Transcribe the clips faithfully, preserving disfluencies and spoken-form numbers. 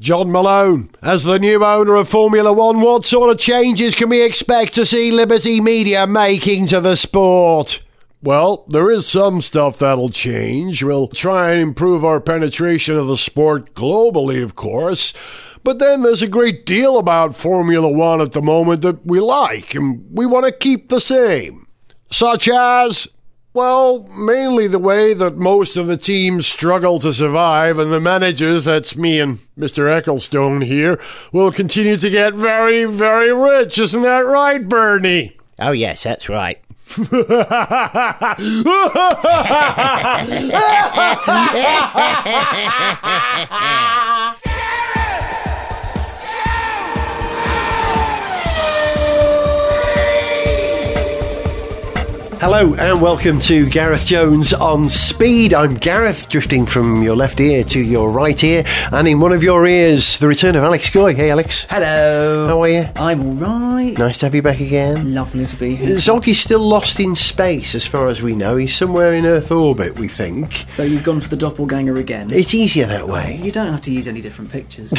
John Malone, as the new owner of Formula One, what sort of changes can we expect to see Liberty Media making to the sport? Well, there is some stuff that'll change. We'll try and improve our penetration of the sport globally, of course. But then there's a great deal about Formula One at the moment that we like and we want to keep the same. Such as... well, mainly the way that most of the teams struggle to survive, and the managers, that's me and Mister Ecclestone here, will continue to get very, very rich. Isn't that right, Bernie? Oh, yes, that's right. Hello and welcome to Gareth Jones on Speed. I'm Gareth, drifting from your left ear to your right ear, and in one of your ears, the return of Alex Goy. Hey, Alex. Hello. How are you? I'm all right. Nice to have you back again. Lovely to be here. Zoggy's still lost in space, as far as we know. He's somewhere in Earth orbit, we think. So you've gone for the doppelganger again. It's easier that way. Oh, you don't have to use any different pictures.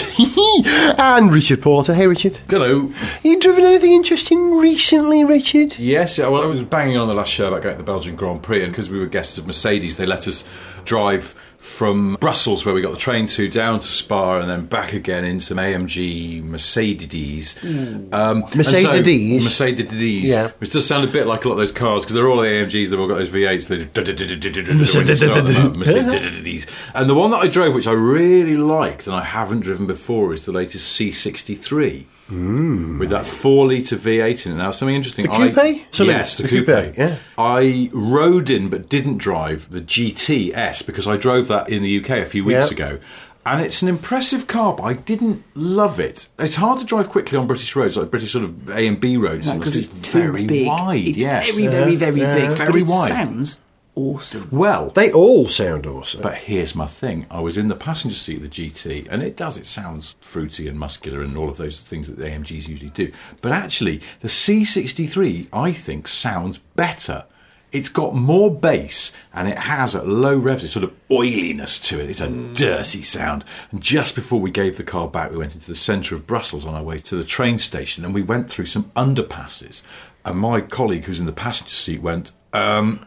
And Richard Porter. Hey, Richard. Hello. You driven anything interesting recently, Richard? Yes. Well, I was banging on the last show about going to the Belgian Grand Prix, and because we were guests of Mercedes, they let us drive from Brussels, where we got the train to, down to Spa, and then back again in some A M G Mercedes. Mm. Um, Mercedes? So, Mercedes. Yeah. Which does sound a bit like a lot of those cars, because they're all A M Gs, they've all got those V eights, so they Mercedes. And the one that I drove, which I really liked, and I haven't driven before, is the latest C sixty-three. Mm. With that four litre V eight in it now. Something interesting. The coupe? I, yes, the, the coupe. coupe yeah. I rode in but didn't drive the G T S because I drove that in the U K a few weeks yeah. ago. And it's an impressive car, but I didn't love it. It's hard to drive quickly on British roads, like British sort of A and B roads. No, because it's, it's very big. wide. It's yes. very, very, very yeah. big. Very but it wide. sounds awesome. Well, they all sound awesome. But here's my thing. I was in the passenger seat of the G T, and it does, it sounds fruity and muscular and all of those things that the A M Gs usually do. But actually, the C sixty-three, I think, sounds better. It's got more bass, and it has at low revs, it's sort of oiliness to it. It's a mm. dirty sound. And just before we gave the car back, we went into the centre of Brussels on our way to the train station, and we went through some underpasses. And my colleague who's in the passenger seat went, um...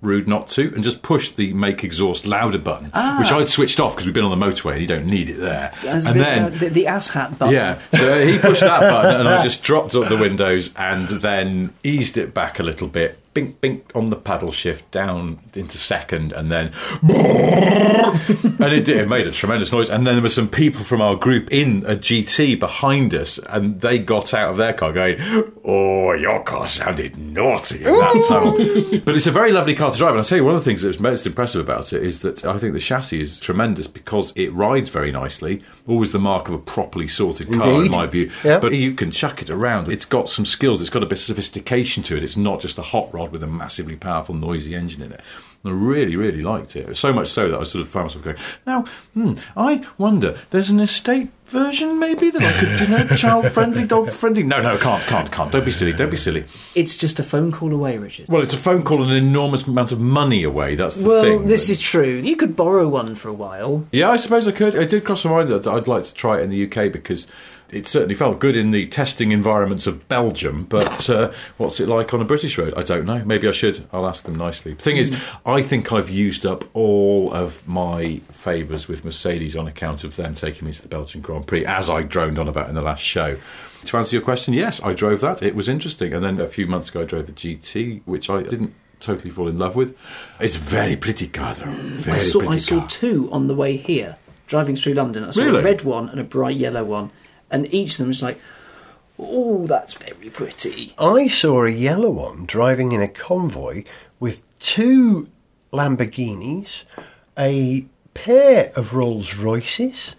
rude not to, and just pushed the make exhaust louder button, ah. which I'd switched off because we've been on the motorway and you don't need it there. As and the, then uh, the, the ass hat button. Yeah, so he pushed that button and I just dropped up the windows and then eased it back a little bit, bink, bink on the paddle shift, down into second, and then and it, did, it made a tremendous noise. And then there were some people from our group in a G T behind us, and they got out of their car going, oh, your car sounded naughty in that tunnel. But it's a very lovely car to drive, and I'll tell you one of the things that's most impressive about it is that I think the chassis is tremendous because it rides very nicely, always the mark of a properly sorted car. Indeed. In my view. Yep. But you can chuck it around. It's got some skills, it's got a bit of sophistication to it. It's not just a hot rod with a massively powerful noisy engine in it. And I really, really liked it. So much so that I sort of found myself going, now, hmm, I wonder, there's an estate version maybe that I could, you know, child-friendly, dog-friendly? No, no, can't, can't, can't. Don't be silly, don't be silly. It's just a phone call away, Richard. Well, it's a phone call and an enormous amount of money away, that's the well, thing. Well, this is true. You could borrow one for a while. Yeah, I suppose I could. It did cross my mind that I'd like to try it in the U K because... it certainly felt good in the testing environments of Belgium, but uh, what's it like on a British road? I don't know. Maybe I should. I'll ask them nicely. The thing is, I think I've used up all of my favours with Mercedes on account of them taking me to the Belgian Grand Prix, as I droned on about in the last show. To answer your question, yes, I drove that. It was interesting. And then a few months ago, I drove the G T, which I didn't totally fall in love with. It's a very pretty car, though. Very I saw, pretty I saw car. two on the way here, driving through London. I saw really? a red one and a bright yellow one. And each of them is like, oh, that's very pretty. I saw a yellow one driving in a convoy with two Lamborghinis, a pair of Rolls-Royces,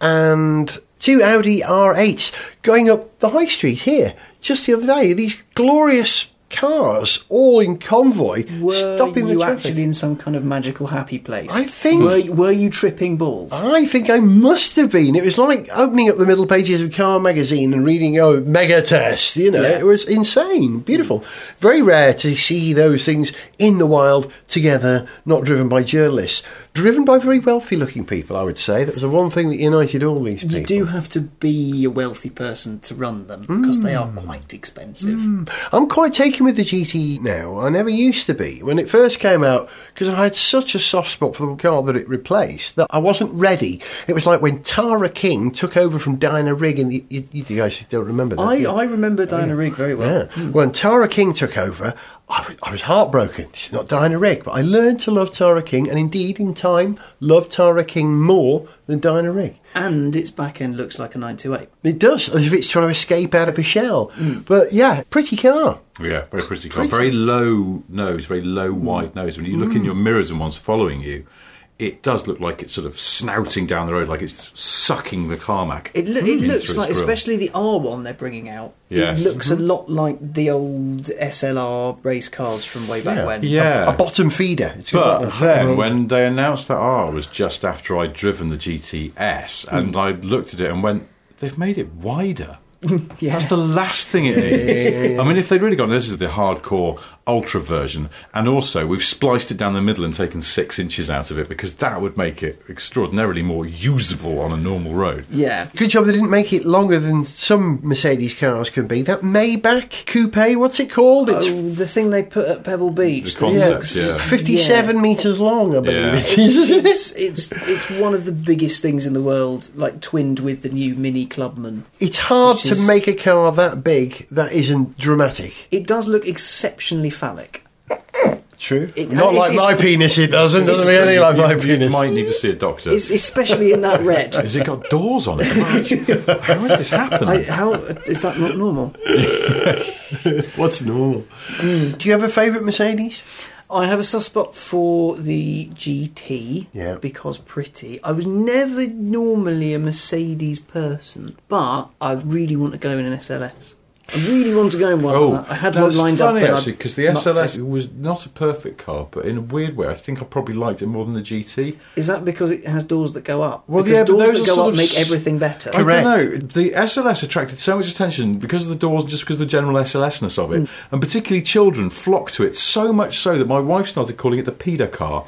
and two Audi R eights going up the high street here just the other day. These glorious cars all in convoy were stopping the traffic. Were you actually in some kind of magical happy place? I think... Were, were you tripping balls? I think I must have been. It was like opening up the middle pages of Car Magazine and reading, oh, mega test, you know. Yeah. It was insane. Beautiful. Very rare to see those things in the wild together, not driven by journalists. driven by very wealthy looking people, I would say. That was the one thing that united all these people. You do have to be a wealthy person to run them, because mm. they are quite expensive. Mm. I'm quite taken with the G T now. I never used to be. When it first came out, because I had such a soft spot for the car that it replaced, that I wasn't ready. It was like when Tara King took over from Diana Rigg, and you, you, you guys still remember that. I, yeah. I remember Diana yeah. Rigg very well. Yeah. Mm. When Tara King took over, I was, I was heartbroken. She's not Diana Rigg, but I learned to love Tara King, and indeed, in time, love Tara King more than Diana Rigg. And its back end looks like a nine two eight. It does, as if it's trying to escape out of a shell. Mm. But yeah, pretty car. Yeah, very pretty car. Pretty. Very low nose, very low wide mm. nose. When you look mm. in your mirrors and one's following you, it does look like it's sort of snouting down the road, like it's sucking the tarmac. It, lo- it looks like, especially the R one they're bringing out, yes. it looks mm-hmm. a lot like the old S L R race cars from way back yeah. when. Yeah. A, a bottom feeder. It's but bottom then feeder. When they announced that R was just after I'd driven the G T S, and mm. I looked at it and went, they've made it wider. yeah. That's the last thing it is. yeah, yeah, yeah. I mean, if they'd really gone, this is the hardcore ultra version, and also we've spliced it down the middle and taken six inches out of it, because that would make it extraordinarily more usable on a normal road. Yeah. Good job they didn't make it longer than some Mercedes cars can be. That Maybach coupe, what's it called? It's oh, the thing they put at Pebble Beach. The concept, yeah. yeah. fifty-seven yeah. metres long, I believe yeah. it is. It's, it's, it's, it's one of the biggest things in the world, like twinned with the new Mini Clubman. It's hard to to make a car that big that isn't dramatic. It does look exceptionally phallic. True. It, Not like my penis, it doesn't. Doesn't mean anything like my penis. You might need to see a doctor. It's especially in that red. Has it got doors on it? How has this happened? I, how, is that not normal? What's normal? Mm. Do you have a favourite Mercedes? I have a soft spot for the G T yeah. because pretty. I was never normally a Mercedes person, but I really want to go in an S L S. I really want to go in one. Oh, I had one lined funny, up. That's actually, because the S L S it. was not a perfect car, but in a weird way, I think I probably liked it more than the G T. Is that because it has doors that go up? Well, because yeah, doors but those that go up make everything better. Correct. I don't know. The S L S attracted so much attention because of the doors, just because of the general S L S-ness of it, mm. and particularly children flocked to it so much so that my wife started calling it the pedo car.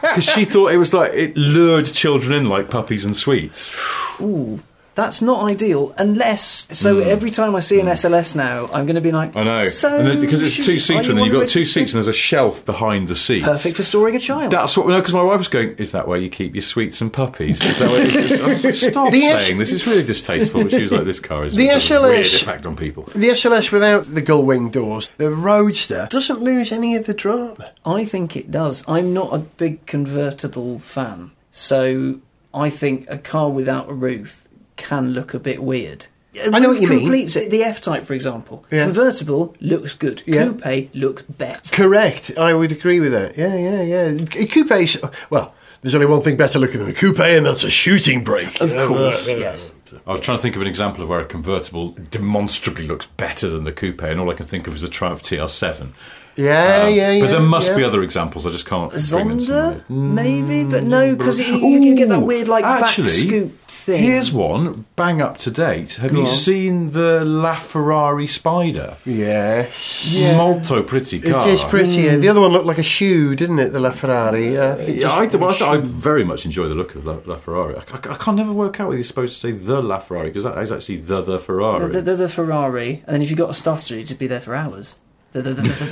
Because she thought it was like, it lured children in like puppies and sweets. Ooh. That's not ideal, unless... So mm. every time I see an mm. S L S now, I'm going to be like... I know, so because it's two-seater, and then you've got two seats, and there's a shelf behind the seats. Perfect for storing a child. That's what... No, because my wife was going, is that where you keep your sweets and puppies? Is that where you just, I was like, stop saying this, it's really distasteful. She was like, this car is the S L S, a weird effect on people. The S L S without the gull wing doors, the Roadster, doesn't lose any of the drama. I think it does. I'm not a big convertible fan, so I think a car without a roof can look a bit weird. I know what you Completes mean. It. The F-Type, for example. Yeah. Convertible looks good. Yeah. Coupe looks better. Correct. I would agree with that. Yeah, yeah, yeah. Coupe's... Well, there's only one thing better looking than a coupe, and that's a shooting brake. Of yeah, course, right, yes. I was trying to think of an example of where a convertible demonstrably looks better than the coupe, and all I can think of is the Triumph T R seven. Yeah, um, yeah, yeah. But there must yeah. be other examples. I just can't. Zonda, maybe, but no, because you, you can get that weird like actually, back scoop thing. Here's one bang up to date. Have Go you on. seen the LaFerrari Spider? Yeah, yeah. Molto pretty car. It is prettier. Mm. The other one looked like a shoe, didn't it? The LaFerrari. Uh, I yeah, I, well, I, I very much enjoy the look of La, LaFerrari. I, I, I can't never work out whether you're supposed to say the LaFerrari, because that is actually the the Ferrari. The the, the, the Ferrari, and then if you got a stutter, you'd just be there for hours. well, I,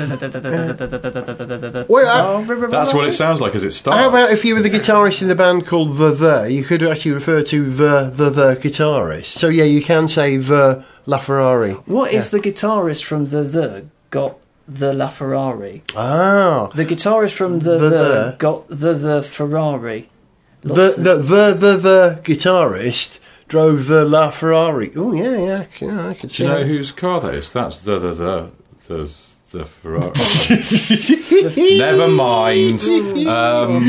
that's what it sounds like as it starts. How about if you were the guitarist in the band called The The, you could actually refer to the the the guitarist. So yeah, you can say the LaFerrari. What yeah. if the guitarist from The The got the LaFerrari? Oh, the guitarist from The The, the got the the Ferrari. The the, the the the guitarist drove the LaFerrari. Oh yeah, yeah, yeah, I can see. Do you know that. Whose car that is? That's the the the. There's the Ferrari. Never mind. Um,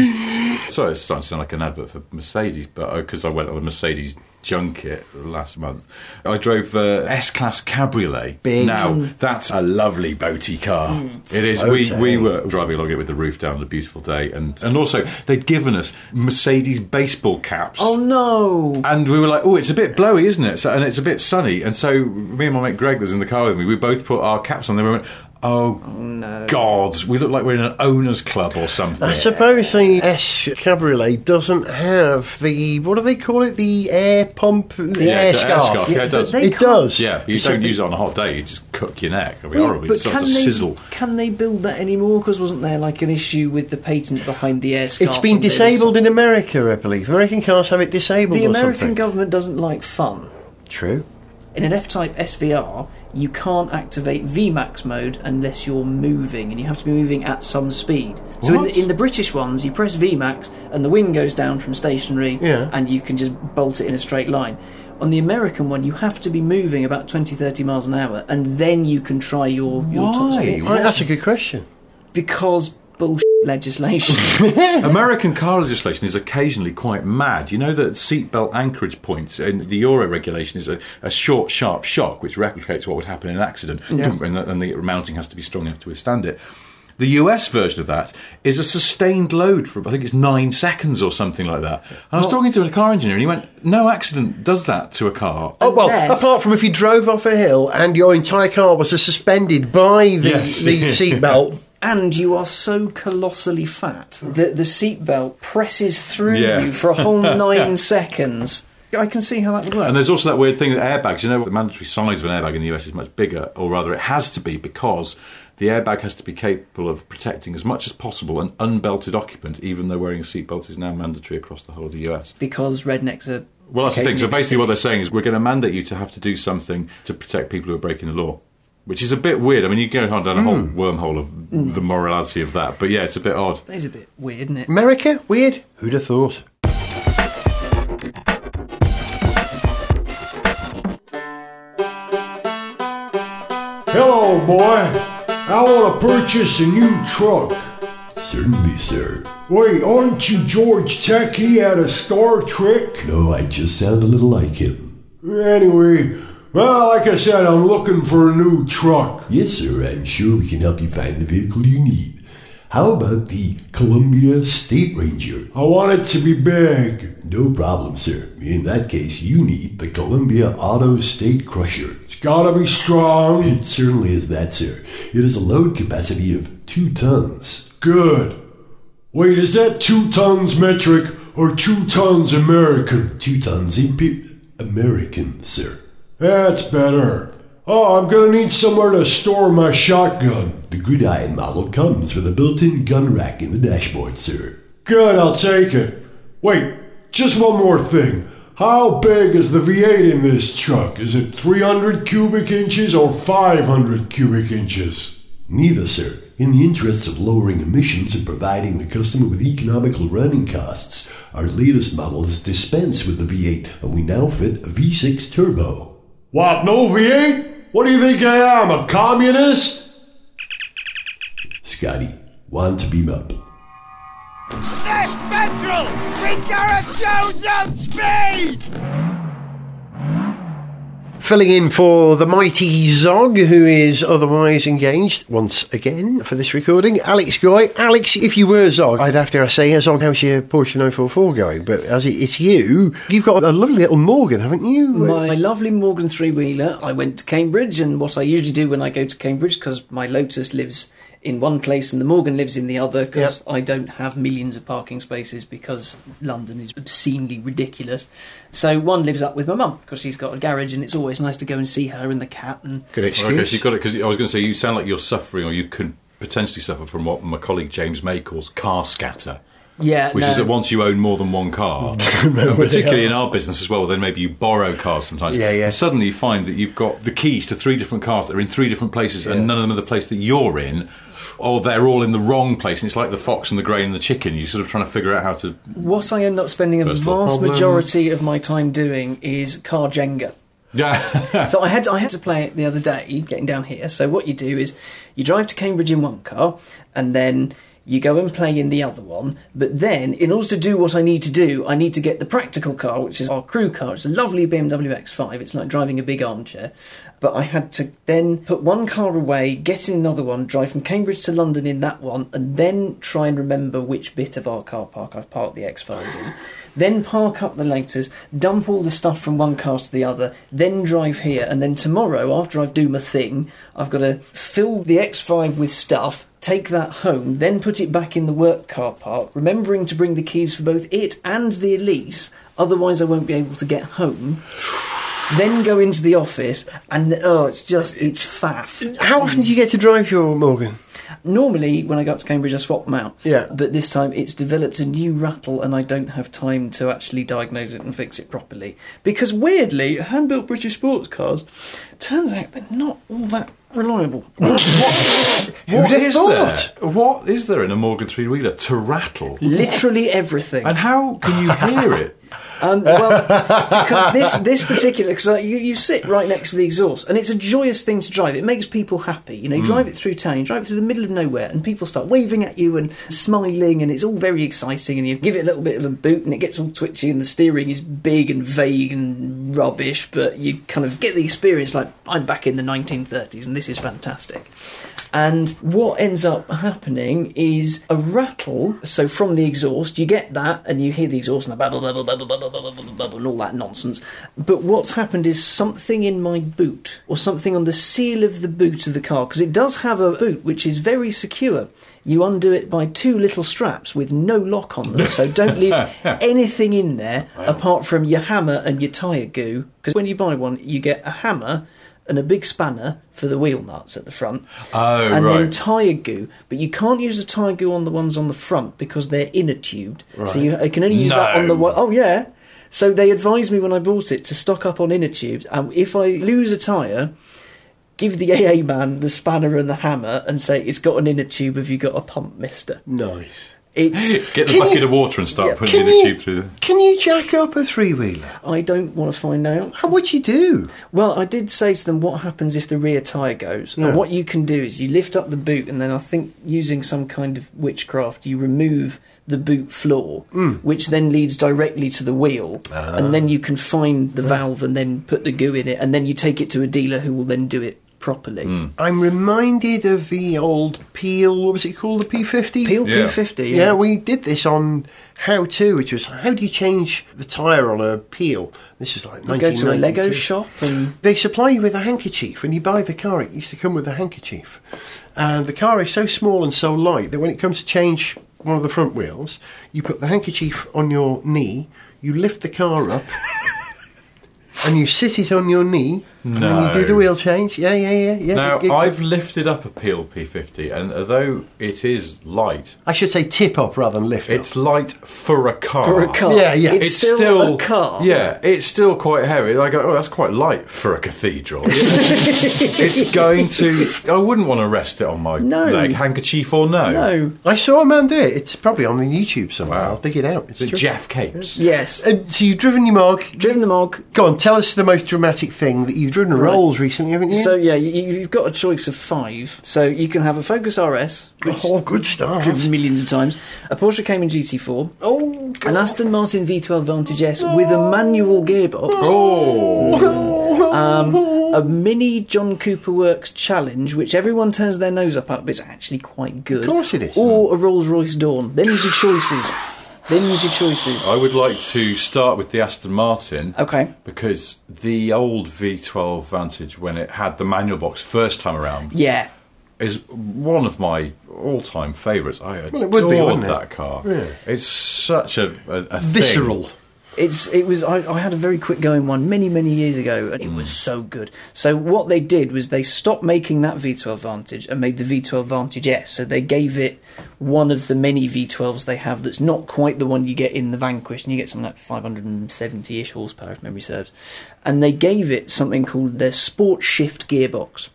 sorry, it's starting to sound like an advert for Mercedes, but because I went on a Mercedes junket last month, I drove uh, S-Class Cabriolet. Big. Now that's a lovely boaty car. Mm. It is. Okay. We we were driving along it with the roof down on a beautiful day, and and also they'd given us Mercedes baseball caps. Oh no! And we were like, oh, it's a bit blowy, isn't it? So, and it's a bit sunny, and so me and my mate Greg, that's in the car with me, we both put our caps on. Then we went, Oh, oh no. God, we look like we're in an owner's club or something. I suppose the S Cabriolet doesn't have the, what do they call it, the air pump, the yeah, air scarf. Air scarf. Yeah, it does. It does. Yeah, you don't use it on a hot day, you just cook your neck. It'll be yeah, horrible, but it starts to sizzle. Can they build that anymore? Because wasn't there like an issue with the patent behind the air scarf? It's been disabled in America, I believe. American cars have it disabled or something. The American government doesn't like fun. True. In an F-Type S V R, you can't activate V MAX mode unless you're moving, and you have to be moving at some speed. What? So in the, in the British ones, you press V MAX, and the wing goes down from stationary, yeah. and you can just bolt it in a straight line. On the American one, you have to be moving about twenty, thirty miles an hour, and then you can try your, your top speed. Why? That's a good question. Because bullshit legislation. American car legislation is occasionally quite mad. You know that seatbelt anchorage points in the Euro regulation is a, a short, sharp shock, which replicates what would happen in an accident, yeah. and, the, and the mounting has to be strong enough to withstand it. The U S version of that is a sustained load for, I think it's nine seconds or something like that. And I was well, talking to a car engineer, and he went, no accident does that to a car. Oh, well, yes. apart from if you drove off a hill and your entire car was suspended by the, yes. the seatbelt. And you are so colossally fat that the seatbelt presses through yeah. you for a whole nine yeah. seconds. I can see how that would work. And there's also that weird thing with airbags. You know, the mandatory size of an airbag in the U S is much bigger, or rather it has to be, because the airbag has to be capable of protecting as much as possible an unbelted occupant, even though wearing a seatbelt is now mandatory across the whole of the U S. Because rednecks are... Well, that's the thing. So basically what they're saying is we're going to mandate you to have to do something to protect people who are breaking the law. Which is a bit weird. I mean, you go down a whole mm. wormhole of mm. the morality of that. But yeah, it's a bit odd. It's a bit weird, isn't it? America? Weird? Who'd have thought? Hello, boy. I want to purchase a new truck. Certainly, sir. Wait, aren't you George Takei out of Star Trek? No, I just sound a little like him. Anyway... Well, like I said, I'm looking for a new truck. Yes, sir, I'm sure we can help you find the vehicle you need. How about the Columbia State Ranger? I want it to be big. No problem, sir. In that case, you need the Columbia Auto State Crusher. It's gotta be strong. It certainly is that, sir. It has a load capacity of two tons. Good. Wait, is that two tons metric or two tons American? Two tons imp- American, sir. That's better. Oh, I'm going to need somewhere to store my shotgun. The Gridiron model comes with a built-in gun rack in the dashboard, sir. Good, I'll take it. Wait, just one more thing. How big is the V eight in this truck? Is it three hundred cubic inches or five hundred cubic inches? Neither, sir. In the interests of lowering emissions and providing the customer with economical running costs, our latest models dispense with the V eight, and we now fit a V six turbo. What, no V eight? What do you think I am, a communist? Scotty, want to beam up. Death Petrol! Bring Gareth Jones on speed! Filling in for the mighty Zog, who is otherwise engaged, once again, for this recording, Alex Goy. Alex, if you were Zog, I'd have to say, Zog, how's your Porsche nine forty-four going? But as it's you, you've got a lovely little Morgan, haven't you? My, my lovely Morgan three-wheeler. I went to Cambridge, and what I usually do when I go to Cambridge, because my Lotus lives in one place and the Morgan lives in the other, because yep. I don't have millions of parking spaces because London is obscenely ridiculous. So one lives up with my mum because she's got a garage, and it's always nice to go and see her and the cat. And good excuse. Okay, so you got it, because I was going to say you sound like you're suffering, or you could potentially suffer from what my colleague James May calls car scatter. Yeah, which no. is that once you own more than one car, and particularly in our business as well, then maybe you borrow cars sometimes. Yeah, yeah. And suddenly you find that you've got the keys to three different cars that are in three different places, yeah. and none of them are the place that you're in, or they're all in the wrong place. And it's like the fox and the grey and the chicken. You're sort of trying to figure out how to... What I end up spending a vast majority of my time doing is car Jenga. Yeah. So I had to, I had to play it the other day, getting down here. So what you do is you drive to Cambridge in one car, and then... you go and play in the other one, but then, in order to do what I need to do, I need to get the practical car, which is our crew car. It's a lovely B M W X five, it's like driving a big armchair. But I had to then put one car away, get in another one, drive from Cambridge to London in that one, and then try and remember which bit of our car park I've parked the X five in. Then park up the laters, dump all the stuff from one car to the other, then drive here, and then tomorrow, after I've do my thing, I've got to fill the X five with stuff, take that home, then put it back in the work car park, remembering to bring the keys for both it and the Elise, otherwise I won't be able to get home, then go into the office, and oh, it's just, it's faff. How often do you get to drive your Morgan? Normally, when I go up to Cambridge, I swap them out. Yeah. But this time, it's developed a new rattle, and I don't have time to actually diagnose it and fix it properly. Because, weirdly, hand-built British sports cars, turns out they're not all that reliable. What, what, what is thought? there? What is there in a Morgan three-wheeler to rattle? Literally everything. And how can you hear it? Um, well, because this this particular, because like, you, you sit right next to the exhaust, and it's a joyous thing to drive. It makes people happy. You know, you mm. drive it through town, you drive it through the middle of nowhere, and people start waving at you and smiling, and it's all very exciting, and you give it a little bit of a boot, and it gets all twitchy, and the steering is big and vague and rubbish, but you kind of get the experience like, I'm back in the nineteen thirties, and this is fantastic. And what ends up happening is a rattle, so from the exhaust, you get that, and you hear the exhaust, and the babble, babble, babble, babble, and all that nonsense. But what's happened is something in my boot, or something on the seal of the boot of the car, because it does have a boot which is very secure. You undo it by two little straps with no lock on them, so don't leave anything in there apart from your hammer and your tyre goo, because when you buy one, you get a hammer and a big spanner for the wheel nuts at the front. Oh, and right. Then tyre goo. But you can't use the tyre goo on the ones on the front because they're inner tubed. Right. So you, you can only use no. that on the one... Oh, yeah. So they advised me when I bought it to stock up on inner tubes. And if I lose a tyre, give the A A man the spanner and the hammer and say, it's got an inner tube, have you got a pump, mister? Nice. It's, Get the bucket you, of water and start yeah, putting the tube through them. Can you jack up a three-wheeler? I don't want to find out. How would you do? Well, I did say to them, what happens if the rear tyre goes? No. And what you can do is you lift up the boot and then I think using some kind of witchcraft, you remove the boot floor, mm. which then leads directly to the wheel. Ah. And then you can find the valve and then put the goo in it and then you take it to a dealer who will then do it properly. Mm. I'm reminded of the old Peel, what was it called, the P fifty? Peel yeah. P fifty, yeah. Yeah, we did this on How To, which was, how do you change the tyre on a Peel? This is like nineteen ninety-two. You go to a Lego shop and... They supply you with a handkerchief. When you buy the car, it used to come with a handkerchief. And the car is so small and so light that when it comes to change one of the front wheels, you put the handkerchief on your knee, you lift the car up... And you sit it on your knee, no. and then you do the wheel change. Yeah, yeah, yeah. yeah. Now, it, it, I've lifted up a Peel P fifty, and although it is light... I should say tip-up rather than lift-up. It's light for a car. For a car. Yeah, yeah. It's, it's still, still a car. Yeah, it's still quite heavy. Like, oh, that's quite light for a cathedral. It's going to... I wouldn't want to rest it on my no. leg, handkerchief or no. No. I saw a man do it. It's probably on the YouTube somewhere. Wow. I'll dig it out. It's the Jeff Capes. Yes. Uh, so you've driven your Mog. Driven the Mog. Go on, tell Tell us the most dramatic thing that you've driven. Right. Rolls recently, haven't you? So, yeah, you, you've got a choice of five. So you can have a Focus R S. Oh, good start. Driven millions of times. A Porsche Cayman G T four. Oh, God. An Aston Martin V twelve Vantage S oh. with a manual gearbox. Oh. Mm. Um... A mini John Cooper Works challenge, which everyone turns their nose up at, but it's actually quite good. Of course it is. Or a Rolls-Royce Dawn. Then there's your choices. Then use your choices. I would like to start with the Aston Martin. Okay. Because the old V twelve Vantage, when it had the manual box first time around... Yeah. ...is one of my all-time favourites. I well, adored it would be, that it? car. Yeah. It's such a, a, a visceral... thing. It's. It was. I, I had a very quick going one many, many years ago, and it was so good. So what they did was they stopped making that V twelve Vantage and made the V twelve Vantage S. So they gave it one of the many V twelves they have that's not quite the one you get in the Vanquish, and you get something like five hundred seventy-ish horsepower, if memory serves. And they gave it something called their Sport Shift gearbox.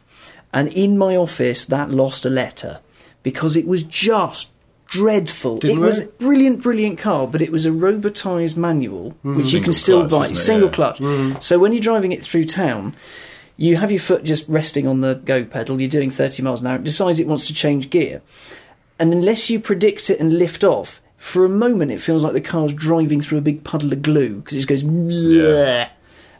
And in my office, that lost a letter because it was just... dreadful. Didn't it we? was a brilliant, brilliant car, but it was a robotised manual, mm-hmm. which you can still buy. Single clutch. Mm-hmm. So when you're driving it through town, you have your foot just resting on the go pedal, you're doing thirty miles an hour, it decides it wants to change gear. and unless you predict it and lift off, for a moment it feels like the car's driving through a big puddle of glue, because it just goes... Yeah.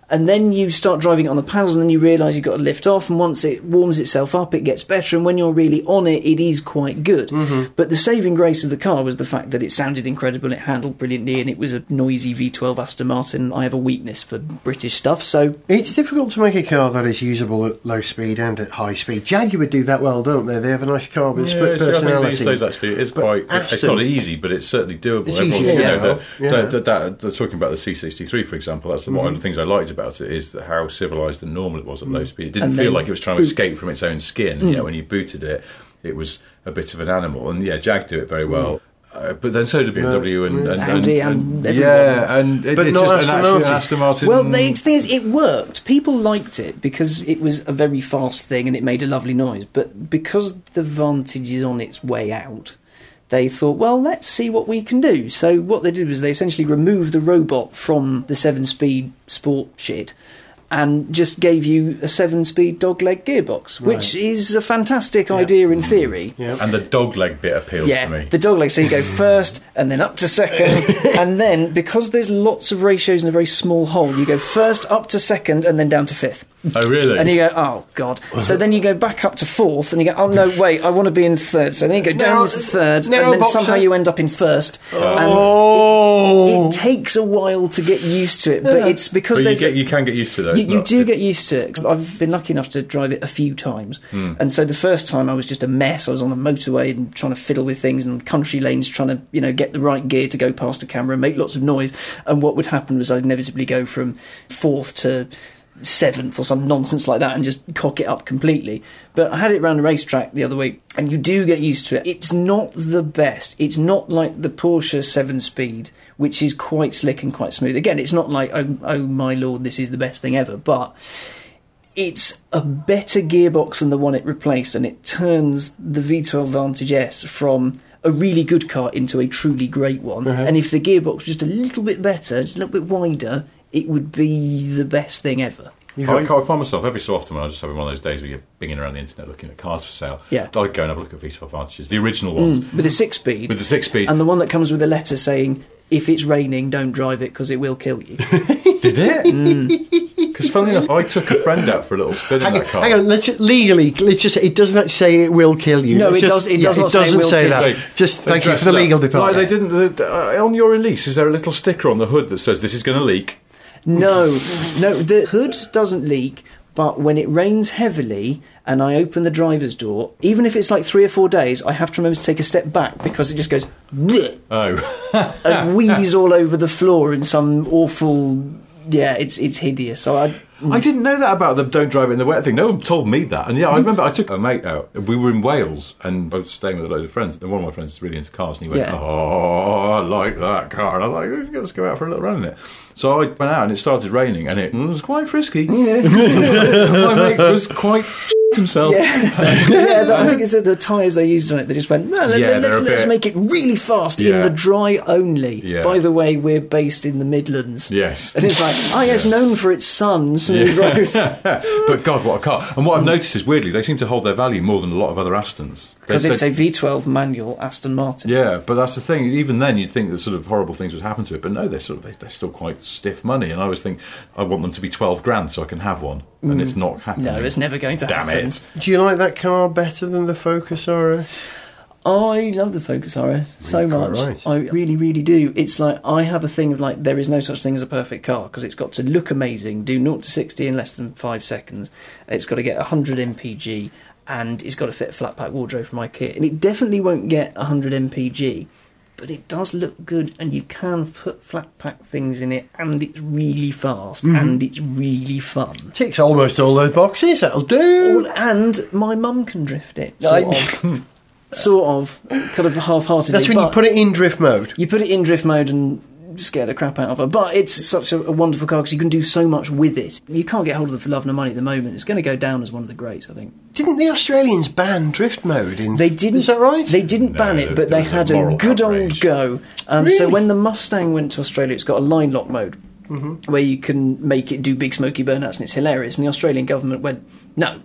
And then you start driving it on the paddles, and then you realise you've got to lift off, and once it warms itself up, it gets better, and when you're really on it, it is quite good. Mm-hmm. But the saving grace of the car was the fact that it sounded incredible, it handled brilliantly, and it was a noisy V twelve Aston Martin. I have a weakness for British stuff, so... It's difficult to make a car that is usable at low speed and at high speed. Jaguar do that well, don't they? They have a nice car with yeah, split see, personality. I think these days, actually, it is but quite... Aston, it's not easy, but it's certainly doable. It's easy, yeah. You know, they're, yeah. They're, they're, they're, they're talking about the C sixty-three, for example, that's mm-hmm. one of the things I liked about it, is how civilised and normal it was at low speed. It didn't feel like it was trying to boot. escape from its own skin. Mm. You know, when you booted it, it was a bit of an animal. And yeah, Jag do it very well. Mm. Uh, but then so did B M W yeah. and, and, and Audi and, and, and yeah, and it, but it's just an Aston Martin. Well, the thing is, it worked. People liked it because it was a very fast thing and it made a lovely noise. But because the Vantage is on its way out, they thought, well, let's see what we can do. So what they did was they essentially removed the robot from the seven-speed sport shit and just gave you a seven-speed dogleg gearbox, right. which is a fantastic yeah. idea in theory. Yeah. And the dogleg bit appeals yeah, to me. Yeah, the dogleg. So you go first and then up to second. And then, because there's lots of ratios in a very small hole, you go first, up to second, and then down to fifth. Oh, really? And you go, oh, God. So then you go back up to fourth, and you go, oh, no, wait, I want to be in third. So then you go down to third, no, and then boxer. somehow you end up in first. Oh. And it, it takes a while to get used to it, but yeah. it's because but there's... You, get, you can get used to those. You, you not, do it's... get used to it, because I've been lucky enough to drive it a few times. Mm. And so the first time I was just a mess. I was on the motorway and trying to fiddle with things, and country lanes trying to, you know, get the right gear to go past the camera and make lots of noise. And what would happen was I'd inevitably go from fourth to... seventh or some nonsense like that and just cock it up completely. But I had it round a racetrack the other week, and you do get used to it. It's not the best. It's not like the Porsche seven-speed, which is quite slick and quite smooth. Again, it's not like, oh, oh my lord, this is the best thing ever, but it's a better gearbox than the one it replaced, and it turns the V twelve Vantage S from a really good car into a truly great one. Uh-huh. And if the gearbox was just a little bit better, just a little bit wider, it would be the best thing ever. Yeah. I, I find myself every so often when I just have one of those days where you're binging around the internet looking at cars for sale. Yeah. I'd go and have a look at V twelve Vantages, the original ones. Mm, with the six speed. With the six speed. And the one that comes with a letter saying, if it's raining, don't drive it because it will kill you. Did it? Mm. Because, funnily enough, I took a friend out for a little spin in that car. Hang on, let's, legally, let's just, it doesn't say it will kill you. No, it, just, does, it does. Yeah, not it doesn't say, will say kill that. They, just thank you for the legal department. Like, they didn't. They, uh, on your release, is there a little sticker on the hood that says this is going to leak? No, no. The hood doesn't leak, but when it rains heavily and I open the driver's door, even if it's like three or four days, I have to remember to take a step back because it just goes bleh, oh, and wheeze all over the floor in some awful. Yeah, it's it's hideous. So I mm. I didn't know that about the don't drive it in the wet thing. No one told me that. And yeah, I remember I took a mate out. We were in Wales and I was staying with a load of friends. And one of my friends is really into cars, and he went, yeah. "Oh, I like that car." And I was like, "Let's go out for a little run in it." So I went out and it started raining, and it was quite frisky. Yeah. My mate was quite himself. Yeah, yeah the, I think it's that the tyres they used on it, they just went, no, let, yeah, let, let, let's bit... make it really fast yeah. in the dry only. Yeah. By the way, we're based in the Midlands. Yes. And it's like, oh, yeah, it's known for its sun, smooth yeah. roads. But God, what a car. And what I've noticed is, weirdly, they seem to hold their value more than a lot of other Astons. Because it's a V twelve manual Aston Martin. Yeah, but that's the thing. Even then, you'd think that sort of horrible things would happen to it. But no, they're sort of they, they're still quite stiff money. And I always think I want them to be twelve grand so I can have one. Mm. And it's not happening. No, it's never going to Damn happen. Damn it! Do you like that car better than the Focus R S? I love the Focus R S really so much. Right. I really, really do. It's like I have a thing of like there is no such thing as a perfect car because it's got to look amazing, do naught to sixty in less than five seconds. It's got to get one hundred M P G. And it's got to fit a flat pack wardrobe from IKEA. And it definitely won't get one hundred M P G, but it does look good, and you can put flat pack things in it, and it's really fast, mm. and it's really fun. Ticks almost all those boxes, that'll do. All, and my mum can drift it, sort I... of. Sort of, kind of half-heartedly. That's when you put it in drift mode. You put it in drift mode and scare the crap out of her, but it's such a, a wonderful car because you can do so much with it. You can't get hold of them for love nor money at the moment. It's going to go down as one of the greats, I think. Didn't the Australians ban drift mode? In they didn't. Is that right? They didn't no, ban it, but they had a, a good outrage. old go. Um, really? So when the Mustang went to Australia, it's got a line lock mode mm-hmm. where you can make it do big smoky burnouts, and it's hilarious. And the Australian government went, no.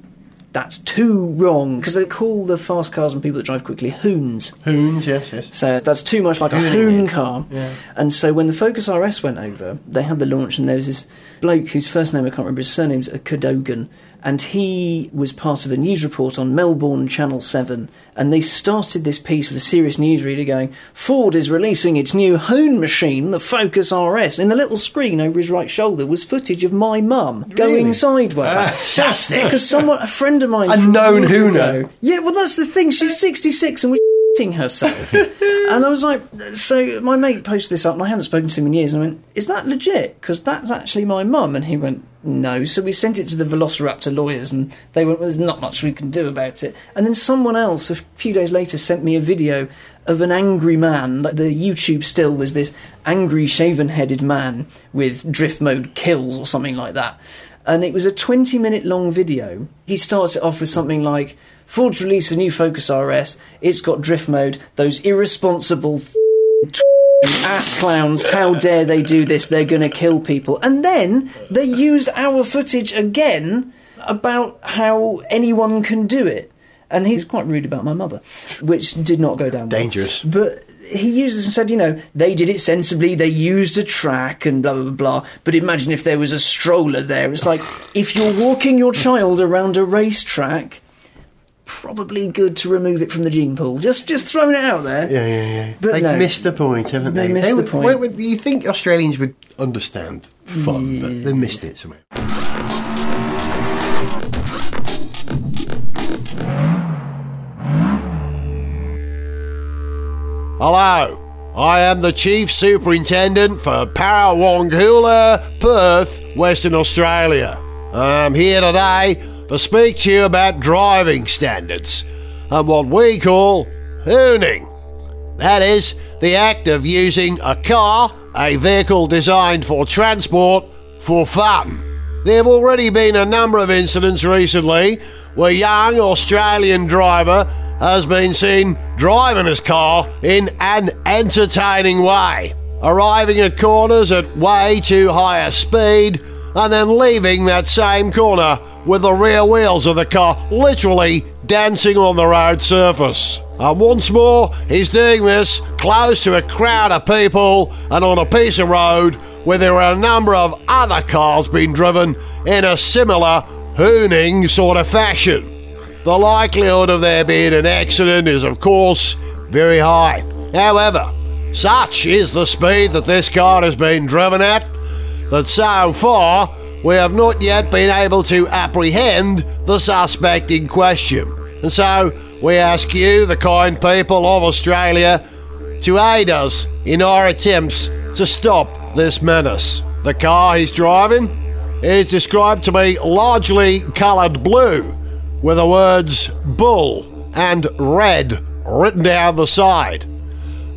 that's too wrong, because they call the fast cars and people that drive quickly hoons. Hoons, yes, yes. So that's too much like a hoon car. Yeah. And so when the Focus R S went over, they had the launch, and there was this bloke whose first name I can't remember, his surname's Cadogan, and he was part of a news report on Melbourne Channel seven, and they started this piece with a serious newsreader going, Ford is releasing its new hoon machine, the Focus R S. In the little screen over his right shoulder was footage of my mum going really? sideways. Fantastic. Because someone, a friend of mine... A known hooner. Yeah, well, that's the thing. She's sixty-six and was shitting herself. And I was like... So my mate posted this up, and I hadn't spoken to him in years, and I went, is that legit? Because that's actually my mum. And he went... No, so we sent it to the Velociraptor lawyers, and they went, well, there's not much we can do about it. And then someone else, a few days later, sent me a video of an angry man. Like, the YouTube still was this angry, shaven-headed man with drift mode kills or something like that. And it was a twenty-minute-long video. He starts it off with something like, Ford's released a new Focus R S, it's got drift mode, those irresponsible f***ing t- ass clowns, how dare they do this, they're going to kill people. And then they used our footage again about how anyone can do it. And he was quite rude about my mother, which did not go down well. Dangerous. But he used this and said, you know, they did it sensibly, they used a track and blah, blah, blah, blah. But imagine if there was a stroller there. It's like, if you're walking your child around a racetrack... probably good to remove it from the gene pool. Just just throwing it out there. Yeah, yeah, yeah. But they've no, missed the point, haven't they? They missed they the would, point. Would, you think Australians would understand fun, yeah. But they missed it somewhere. Hello, I am the Chief Superintendent for Parawongoola, Perth, Western Australia. I'm here today to speak to you about driving standards and what we call hooning. That is, the act of using a car, a vehicle designed for transport, for fun. There have already been a number of incidents recently where a young Australian driver has been seen driving his car in an entertaining way, arriving at corners at way too high a speed and then leaving that same corner with the rear wheels of the car literally dancing on the road surface. And once more, he's doing this close to a crowd of people and on a piece of road where there are a number of other cars being driven in a similar hooning sort of fashion. The likelihood of there being an accident is, of course, very high. However, such is the speed that this car has been driven at that so far we have not yet been able to apprehend the suspect in question. And so, we ask you, the kind people of Australia, to aid us in our attempts to stop this menace. The car he's driving is described to be largely coloured blue, with the words bull and red written down the side.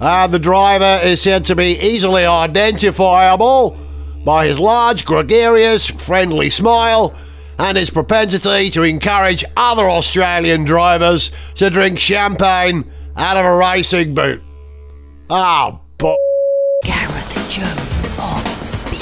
And the driver is said to be easily identifiable by his large, gregarious, friendly smile and his propensity to encourage other Australian drivers to drink champagne out of a racing boot. Oh, b****. Gareth Jones on speed.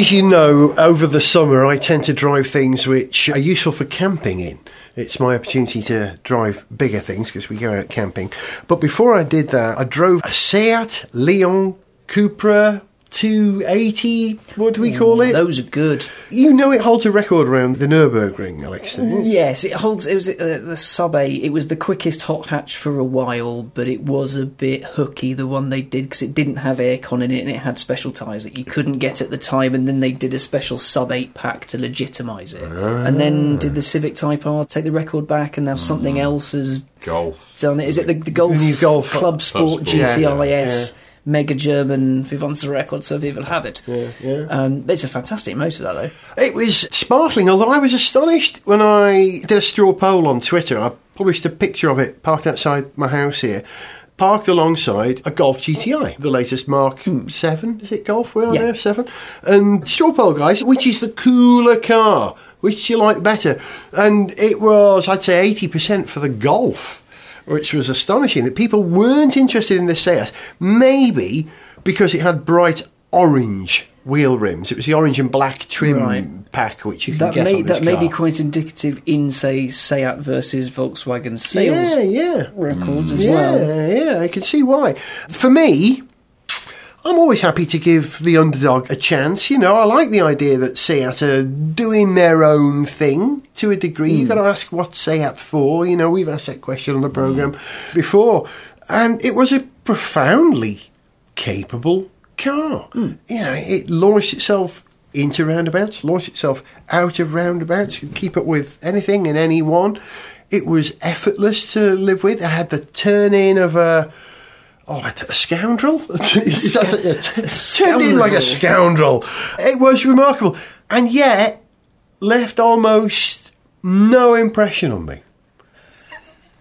As you know, over the summer I tend to drive things which are useful for camping in. It's my opportunity to drive bigger things because we go out camping. But before I did that, I drove a Seat Leon Cupra two eighty, what do we call it? Mm, those are good. You know it holds a record around the Nürburgring, Alex. Yes, it holds, it was uh, the sub eight, it was the quickest hot hatch for a while, but it was a bit hooky, the one they did, because it didn't have aircon in it and it had special tyres that you couldn't get at the time, and then they did a special sub eight pack to legitimise it. Ah. And then did the Civic Type R take the record back, and now mm. something else has Golf. done it. Is it the, the Golf, the Golf Club Sport, Sport. G T I S? Yeah. Mega German Vivanza record, so we will have it. Yeah, yeah. Um, it's a fantastic motor, that, though. It was sparkling, although I was astonished when I did a straw poll on Twitter. I published a picture of it parked outside my house here, parked alongside a Golf G T I, the latest Mark hmm. seven, is it Golf? Where are yeah. there? seven? And straw poll, guys, which is the cooler car? Which do you like better? And it was, I'd say, eighty percent for the Golf, which was astonishing that people weren't interested in the Seat. Maybe because it had bright orange wheel rims. It was the orange and black trim right. pack which you can that get may, on this That car. May be quite indicative in, say, Seat versus Volkswagen sales yeah, yeah. records mm. as yeah, well. Yeah, yeah, I can see why. For me, I'm always happy to give the underdog a chance. You know, I like the idea that Seat are doing their own thing to a degree. Mm. You've got to ask what's Seat for. You know, we've asked that question on the programme mm. before. And it was a profoundly capable car. Mm. You know, it launched itself into roundabouts, launched itself out of roundabouts, could keep up with anything and anyone. It was effortless to live with. I had the turn-in of a... Oh, a scoundrel? Is that a, a t- scoundrel. Turned in like a scoundrel. It was remarkable. And yet, left almost no impression on me.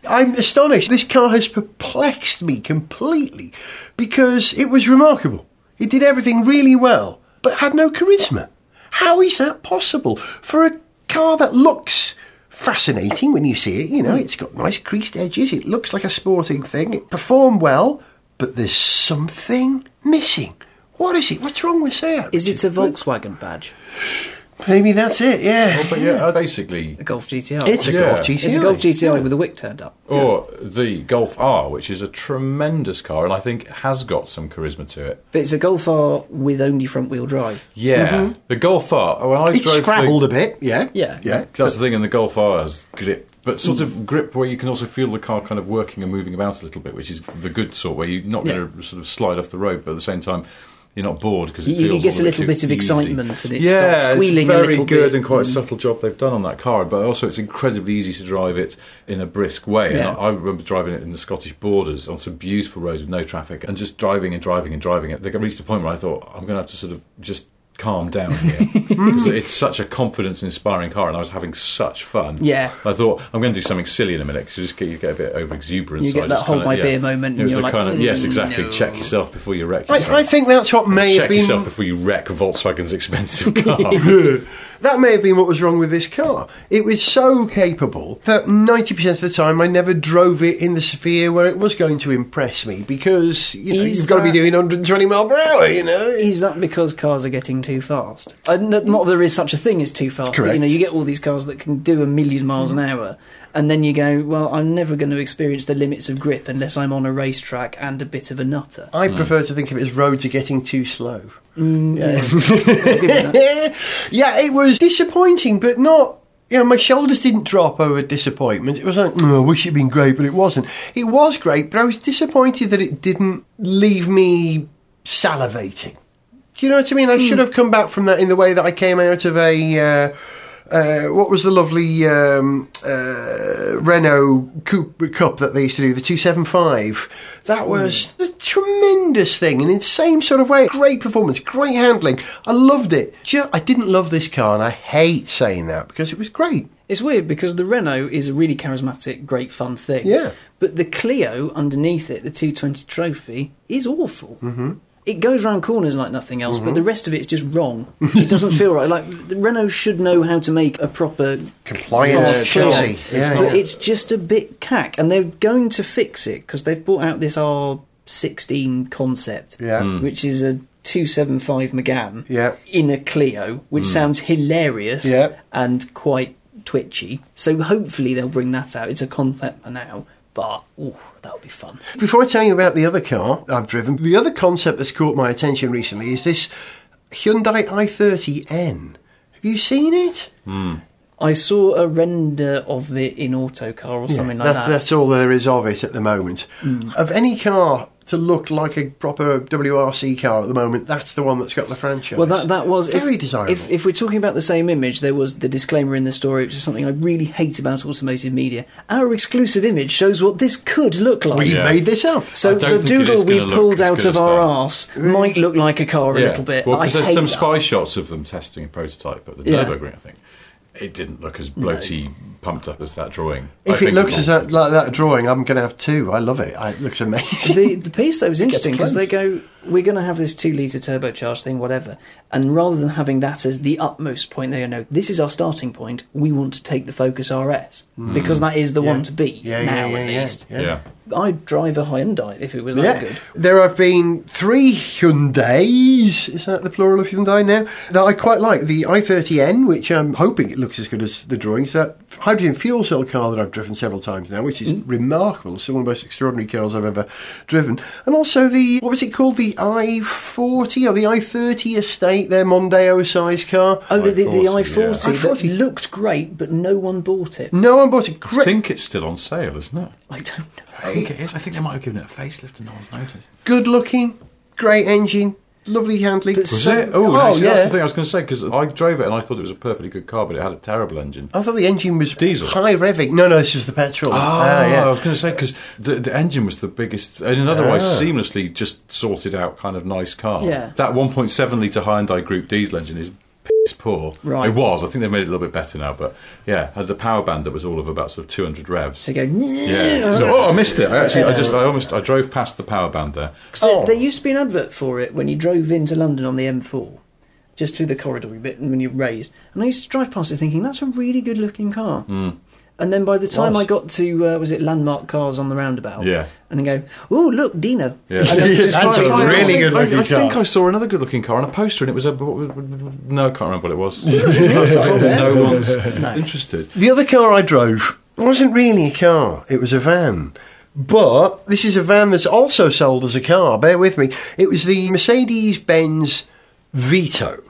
I'm astonished. This car has perplexed me completely because it was remarkable. It did everything really well, but had no charisma. How is that possible? For a car that looks... fascinating when you see it, you know, it's got nice creased edges, it looks like a sporting thing, it performed well, but there's something missing. What is it? What's wrong with Seat? Is it a Volkswagen badge? Maybe that's it, yeah. Well, but yeah, yeah. Uh, basically... A Golf G T I. It's a yeah. Golf G T I. It's a Golf G T I yeah. with a wick turned up. Or yeah. the Golf R, which is a tremendous car, and I think has got some charisma to it. But it's a Golf R with only front-wheel drive. Yeah. Mm-hmm. The Golf R... When I it's drove scrabbled the, a bit, yeah. Yeah. yeah. That's but, the thing, and the Golf R has grip. But sort of grip where you can also feel the car kind of working and moving about a little bit, which is the good sort, where you're not going to yeah. sort of slide off the road, but at the same time... You're not bored because it feels you get a little bit of easy. Excitement and it yeah, starts squealing a little bit. Yeah, it's very good bit. And quite a subtle job they've done on that car, but also it's incredibly easy to drive it in a brisk way. Yeah. And I, I remember driving it in the Scottish borders on some beautiful roads with no traffic and just driving and driving and driving it. They reached a point where I thought, I'm going to have to sort of just calm down here because it's such a confidence-inspiring car and I was having such fun. Yeah. I thought, I'm going to do something silly in a minute because you just get, you get a bit over-exuberant. You so get I that hold my yeah, beer moment. It was a like, kind of, mm, yes, exactly, no. Check yourself before you wreck yourself. I, I think that's what may check have been... Check yourself before you wreck Volkswagen's expensive car. That may have been what was wrong with this car. It was so capable that ninety percent of the time I never drove it in the sphere where it was going to impress me because you know, you've that... got to be doing one hundred twenty mile per hour, you know. Is that because cars are getting too fast? And not that there is such a thing as too fast, correct. But you know, you get all these cars that can do a million miles an hour, and then you go, well, I'm never going to experience the limits of grip unless I'm on a racetrack and a bit of a nutter. I mm. prefer to think of it as roads are getting too slow. Mm, yeah. Yeah. Yeah, it was disappointing, but not... You know, my shoulders didn't drop over disappointment. It was like, oh, I wish it'd been great, but it wasn't. It was great, but I was disappointed that it didn't leave me salivating. Do you know what I mean? I mm. should have come back from that in the way that I came out of a... Uh, uh, what was the lovely um, uh, Renault Coupe Cup that they used to do, the two seventy-five? That was mm. a tremendous thing, and in the same sort of way. Great performance, great handling. I loved it. I didn't love this car, and I hate saying that because it was great. It's weird because the Renault is a really charismatic, great fun thing. Yeah. But the Clio underneath it, the two twenty Trophy, is awful. Mm-hmm. It goes round corners like nothing else, mm-hmm. but the rest of it's just wrong. It doesn't feel right. Like the Renault should know how to make a proper compliant fast car, yeah, yeah. but it's just a bit cack, and they're going to fix it because they've brought out this R sixteen concept, yeah. mm. which is a two seventy-five Megane yeah. in a Clio, which mm. sounds hilarious yeah. and quite twitchy. So hopefully they'll bring that out. It's a concept for now. But, ooh, that would be fun. Before I tell you about the other car I've driven, the other concept that's caught my attention recently is this Hyundai i thirty N. Have you seen it? Mm. I saw a render of it in Autocar or yeah, something like that, that. That's all there is of it at the moment. Mm. Of any car to look like a proper W R C car at the moment, that's the one that's got the franchise. Well, that, that was... Very if, desirable. If, if we're talking about the same image, there was the disclaimer in the story, which is something I really hate about automotive media. Our exclusive image shows what this could look like. We yeah. made this up. So the doodle we pulled out of our arse mm. might look like a car yeah. a little bit. Well, because there's some that. spy shots of them testing a prototype at the yeah. Nürburgring, I think. It didn't look as bloaty, no. pumped up as that drawing. If it looks as that, like that drawing, I'm going to have two. I love it. I, it looks amazing. The, the piece, though, was interesting because they go, we're going to have this two-litre turbocharged thing, whatever. And rather than having that as the utmost point, they go, no, this is our starting point. We want to take the Focus R S mm. because that is the yeah. one to beat yeah, now, yeah, yeah, at least. Yeah. yeah. yeah. I'd drive a Hyundai if it was that yeah. good. There have been three Hyundais, is that the plural of Hyundai now, that I quite like. The i thirty N, which I'm hoping it looks as good as the drawings, that hydrogen fuel cell car that I've driven several times now, which is mm. remarkable. It's one of the most extraordinary cars I've ever driven. And also the, what was it called, the i forty or the i thirty Estate, their Mondeo-sized car. Oh, the, the, the i forty, yeah. i forty. That looked great, but no one bought it. No one bought it. Great. I think it's still on sale, isn't it? I don't know. I think it is. I think they might have given it a facelift and no one's noticed. Good looking, great engine, lovely handling. Was so, it? Oh, oh actually, yeah. That's the thing I was going to say, because I drove it and I thought it was a perfectly good car, but it had a terrible engine. I thought the engine was diesel, high revving. No, no, this was the petrol. Oh, ah, yeah. I was going to say, because the, the engine was the biggest, and an otherwise ah. seamlessly just sorted out kind of nice car. Yeah. That one point seven litre Hyundai Group diesel engine is piss poor. Right. It was. I think they made it a little bit better now, but yeah, had the power band that was all of about sort of two hundred revs. So you go, yeah. So, oh, I missed it. I actually, I just, I almost, I drove past the power band there. Oh. There used to be an advert for it when you drove into London on the M four, just through the corridor a bit, and when you raised. And I used to drive past it thinking, that's a really good looking car. Mm. And then by the time nice. I got to, uh, was it Landmark Cars on the roundabout? Yeah. And then go, oh, look, Dino. Yeah. That's a really good-looking car. I think I saw another good-looking car on a poster, and it was a... No, I can't remember what it was. No one's no. interested. The other car I drove wasn't really a car. It was a van. But this is a van that's also sold as a car. Bear with me. It was the Mercedes-Benz Vito,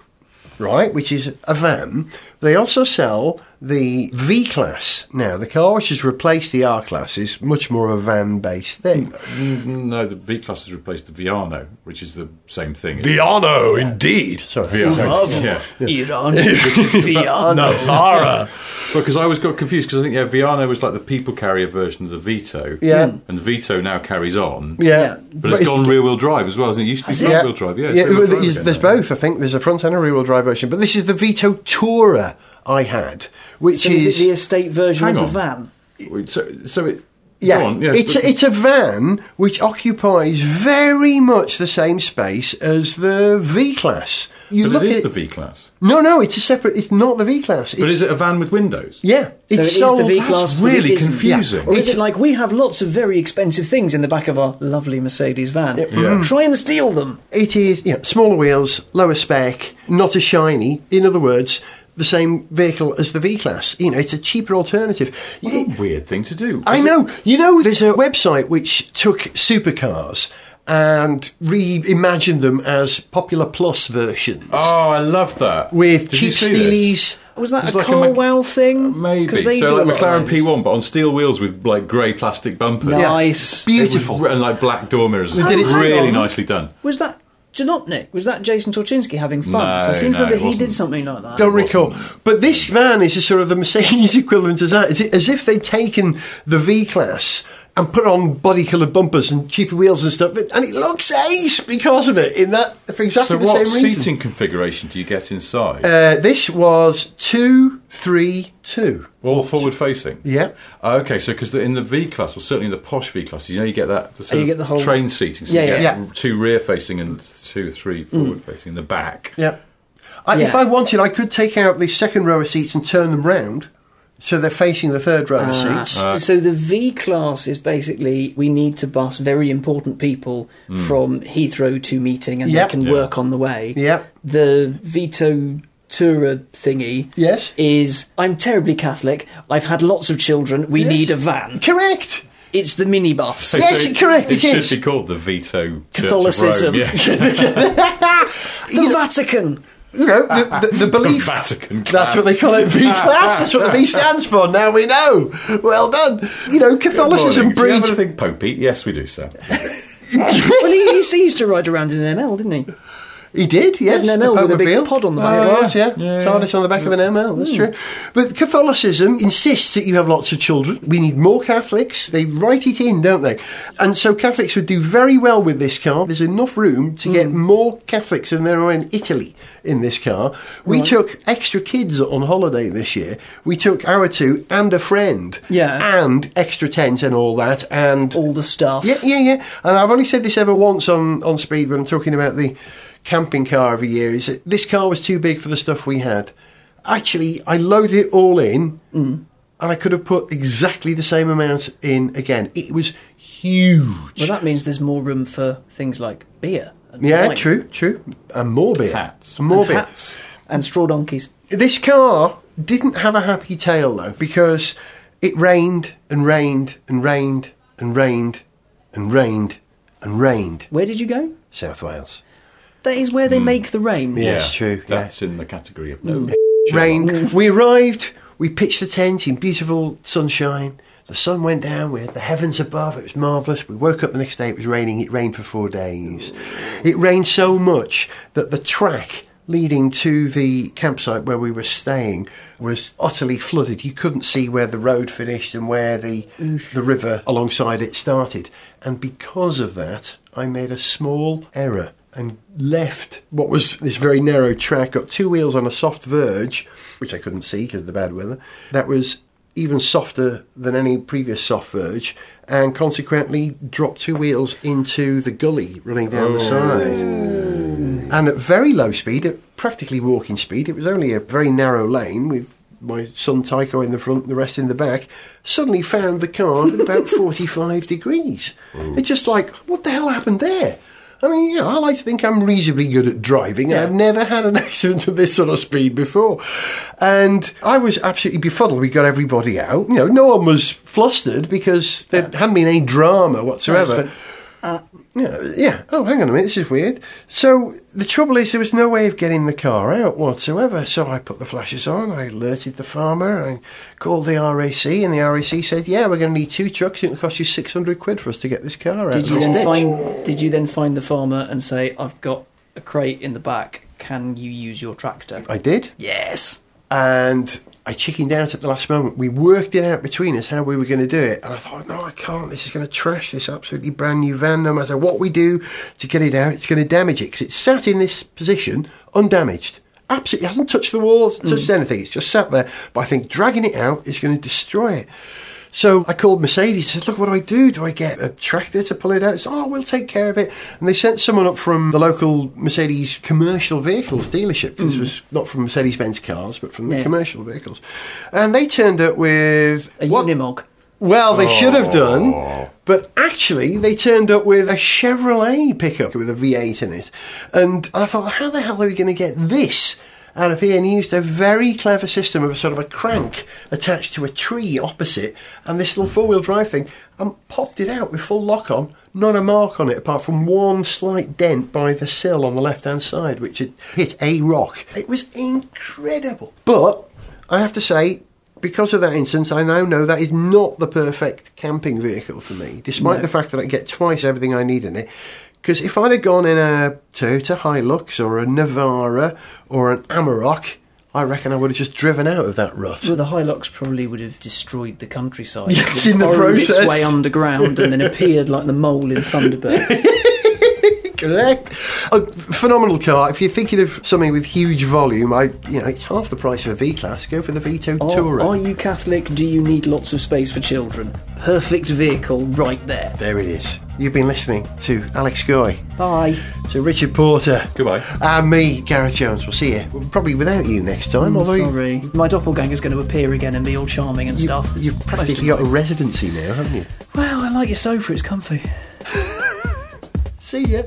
right, which is a van. They also sell the V-Class now. The car which has replaced the R-Class is much more of a van-based thing. No, the V-Class has replaced the Viano, which is the same thing. Viano, yeah. indeed. Sorry. Viano. Yeah. Iran. Viano. Navara. Because I always got confused, because I think, yeah, Viano was like the people carrier version of the Vito. Yeah. And Vito now carries on. Yeah. But, but it's, it's gone rear-wheel drive as well, isn't it? It used to be front-wheel yeah. drive, yeah. yeah it, there's again, both, I think. There's a front and a rear-wheel drive version. But this is the Vito Tourer I had, which so is, is it the estate version of the van? So, so it, yeah, go on, yes, it's a, it's a van which occupies very much the same space as the V Class. You but look it is at, the V Class. No, no, it's a separate. It's not the V Class. But is it a van with windows? Yeah, so it's it sold, is the V Class. That's really confusing. Yeah. Or it's, is it like we have lots of very expensive things in the back of our lovely Mercedes van? It, yeah. Try and steal them. It is yeah, smaller wheels, lower spec, not as shiny. In other words, the same vehicle as the V-Class. You know, it's a cheaper alternative. What a it, weird thing to do. I know. It? You know, there's a website which took supercars and reimagined them as Popular Plus versions. Oh, I love that. With Did cheap steelies. Was that a like Carwell Mac- thing? Maybe. They so do like a McLaren P one, but on steel wheels with like grey plastic bumpers. Nice. Yeah. Beautiful. Was, and like black door mirrors. Well, it's really nicely done. Was that... Janotnik, was that Jason Torchinski having fun? No, I seem to no, remember he did something like that. Don't recall. But this van is a sort of the Mercedes equivalent as that. It's as if they'd taken the V-Class and put on body-coloured bumpers and cheaper wheels and stuff, and it looks ace because of it, in that, for exactly so the same reason. So what seating configuration do you get inside? Uh, this was two three two. All forward-facing? Yeah. Uh, okay, so because in the V-Class, or certainly in the posh V-Classes, you know, you get that the sort you get the whole train seating, so yeah, you yeah, get yeah. two rear-facing and two, three forward-facing mm. in the back. Yeah. I, yeah. If I wanted, I could take out the second row of seats and turn them round, so they're facing the third row of seats. Uh, so the V-Class is basically, we need to bus very important people mm. from Heathrow to meeting, and yep. they can yep. work on the way. Yep. The Vito Tourer thingy yes. is, I'm terribly Catholic, I've had lots of children, we yes. need a van. Correct! It's the minibus. So, yes, so it, correct, it, it is. It should be called the Vito Catholicism. Church of Rome, yes. The Vatican! You know, the, the, the belief... The Vatican class. That's what they call it, V-Class. That's what the V stands for. Now we know. Well done. You know, Catholicism breeds... Do you think Popey? Yes, we do, sir. Well, he, he used to ride around in an M L, didn't he? He did, yes. He had an M L with a big pod on the back. Oh, yeah. It was, yeah. yeah, yeah. TARDIS on the back yeah. of an M L, that's mm. true. But Catholicism insists that you have lots of children. We need more Catholics. They write it in, don't they? And so Catholics would do very well with this car. There's enough room to mm. get more Catholics than there are in Italy in this car. We right. took extra kids on holiday this year. We took our two and a friend. Yeah. And extra tent and all that. And all the stuff. Yeah, yeah, yeah. And I've only said this ever once on, on Speed when I'm talking about the camping car every year, is that this car was too big for the stuff we had. Actually, I loaded it all in mm. and I could have put exactly the same amount in again. It was huge. Well, that means there's more room for things like beer. And yeah, wine. true, true. And more beer. Hats. More and beer. Hats. And straw donkeys. This car didn't have a happy tail, though, because it rained and rained and rained and rained and rained and rained. Where did you go? South Wales. That is where they mm. make the rain. Yeah, that's true. That's yeah. in the category of no... Mm. Rain. Mm. We arrived, we pitched the tent in beautiful sunshine. The sun went down, we had the heavens above, it was marvellous. We woke up the next day, it was raining, it rained for four days. It rained so much that the track leading to the campsite where we were staying was utterly flooded. You couldn't see where the road finished and where the Oof. the river alongside it started. And because of that, I made a small error and left what was this very narrow track, got two wheels on a soft verge, which I couldn't see because of the bad weather, that was even softer than any previous soft verge, and consequently dropped two wheels into the gully running down oh. the side. And at very low speed, at practically walking speed, it was only a very narrow lane with my son Tycho in the front, the rest in the back, suddenly found the car at about forty-five degrees. Ooh. It's just like, what the hell happened there? I mean, you know, I like to think I'm reasonably good at driving, and yeah. I've never had an accident at this sort of speed before. And I was absolutely befuddled. We got everybody out. You know, no one was flustered because there yeah. hadn't been any drama whatsoever. Uh, yeah, yeah. Oh, hang on a minute, this is weird. So the trouble is there was no way of getting the car out whatsoever. So I put the flashes on, I alerted the farmer, I called the R A C, and the R A C said, yeah, we're going to need two trucks, it'll cost you six hundred quid for us to get this car out. Did you, then find, did you then find the farmer and say, I've got a crate in the back, can you use your tractor? I did. Yes. And I chickened out at the last moment. We worked it out between us how we were going to do it. And I thought, no, I can't. This is going to trash this absolutely brand new van. No matter what we do to get it out, it's going to damage it. Because it's sat in this position, undamaged. Absolutely hasn't touched the wall, touched mm. anything. It's just sat there. But I think dragging it out is going to destroy it. So I called Mercedes and said, look, what do I do? Do I get a tractor to pull it out? They said, oh, we'll take care of it. And they sent someone up from the local Mercedes commercial vehicles dealership, because mm. it was not from Mercedes-Benz cars, but from the yeah. commercial vehicles. And they turned up with... A what? Unimog. Well, they oh. should have done, but actually they turned up with a Chevrolet pickup with a V eight in it. And I thought, how the hell are we going to get this out of here? And he used a very clever system of a sort of a crank attached to a tree opposite, and this little four-wheel drive thing, and popped it out with full lock-on, not a mark on it, apart from one slight dent by the sill on the left-hand side, which had hit a rock. It was incredible. But, I have to say, because of that instance, I now know that is not the perfect camping vehicle for me, despite no. the fact that I get twice everything I need in it. Because if I'd have gone in a Toyota Hilux or a Navara or an Amarok, I reckon I would have just driven out of that rut. Well, the Hilux probably would have destroyed the countryside. Yes, in the process. Its way underground and then appeared like the mole in Thunderbird. Correct. A phenomenal car. If you're thinking of something with huge volume, I, you know, it's half the price of a V-Class. Go for the Vito are, Touring. Are you Catholic? Do you need lots of space for children? Perfect vehicle right there. There it is. You've been listening to Alex Goy. Bye. To Richard Porter. Goodbye. And me, Gareth Jones. We'll see you. Probably without you next time. Oh, sorry. You... My doppelganger's going to appear again and be all charming and you, stuff. It's you've practically got a residency now, haven't you? Well, I like your sofa. It's comfy. See ya.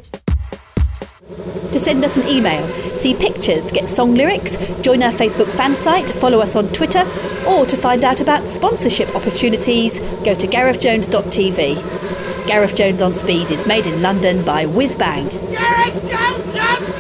To send us an email, see pictures, get song lyrics, join our Facebook fan site, follow us on Twitter, or to find out about sponsorship opportunities, go to gareth jones dot t v. Gareth Jones on Speed is made in London by Whizbang. Gareth Jones on Speed!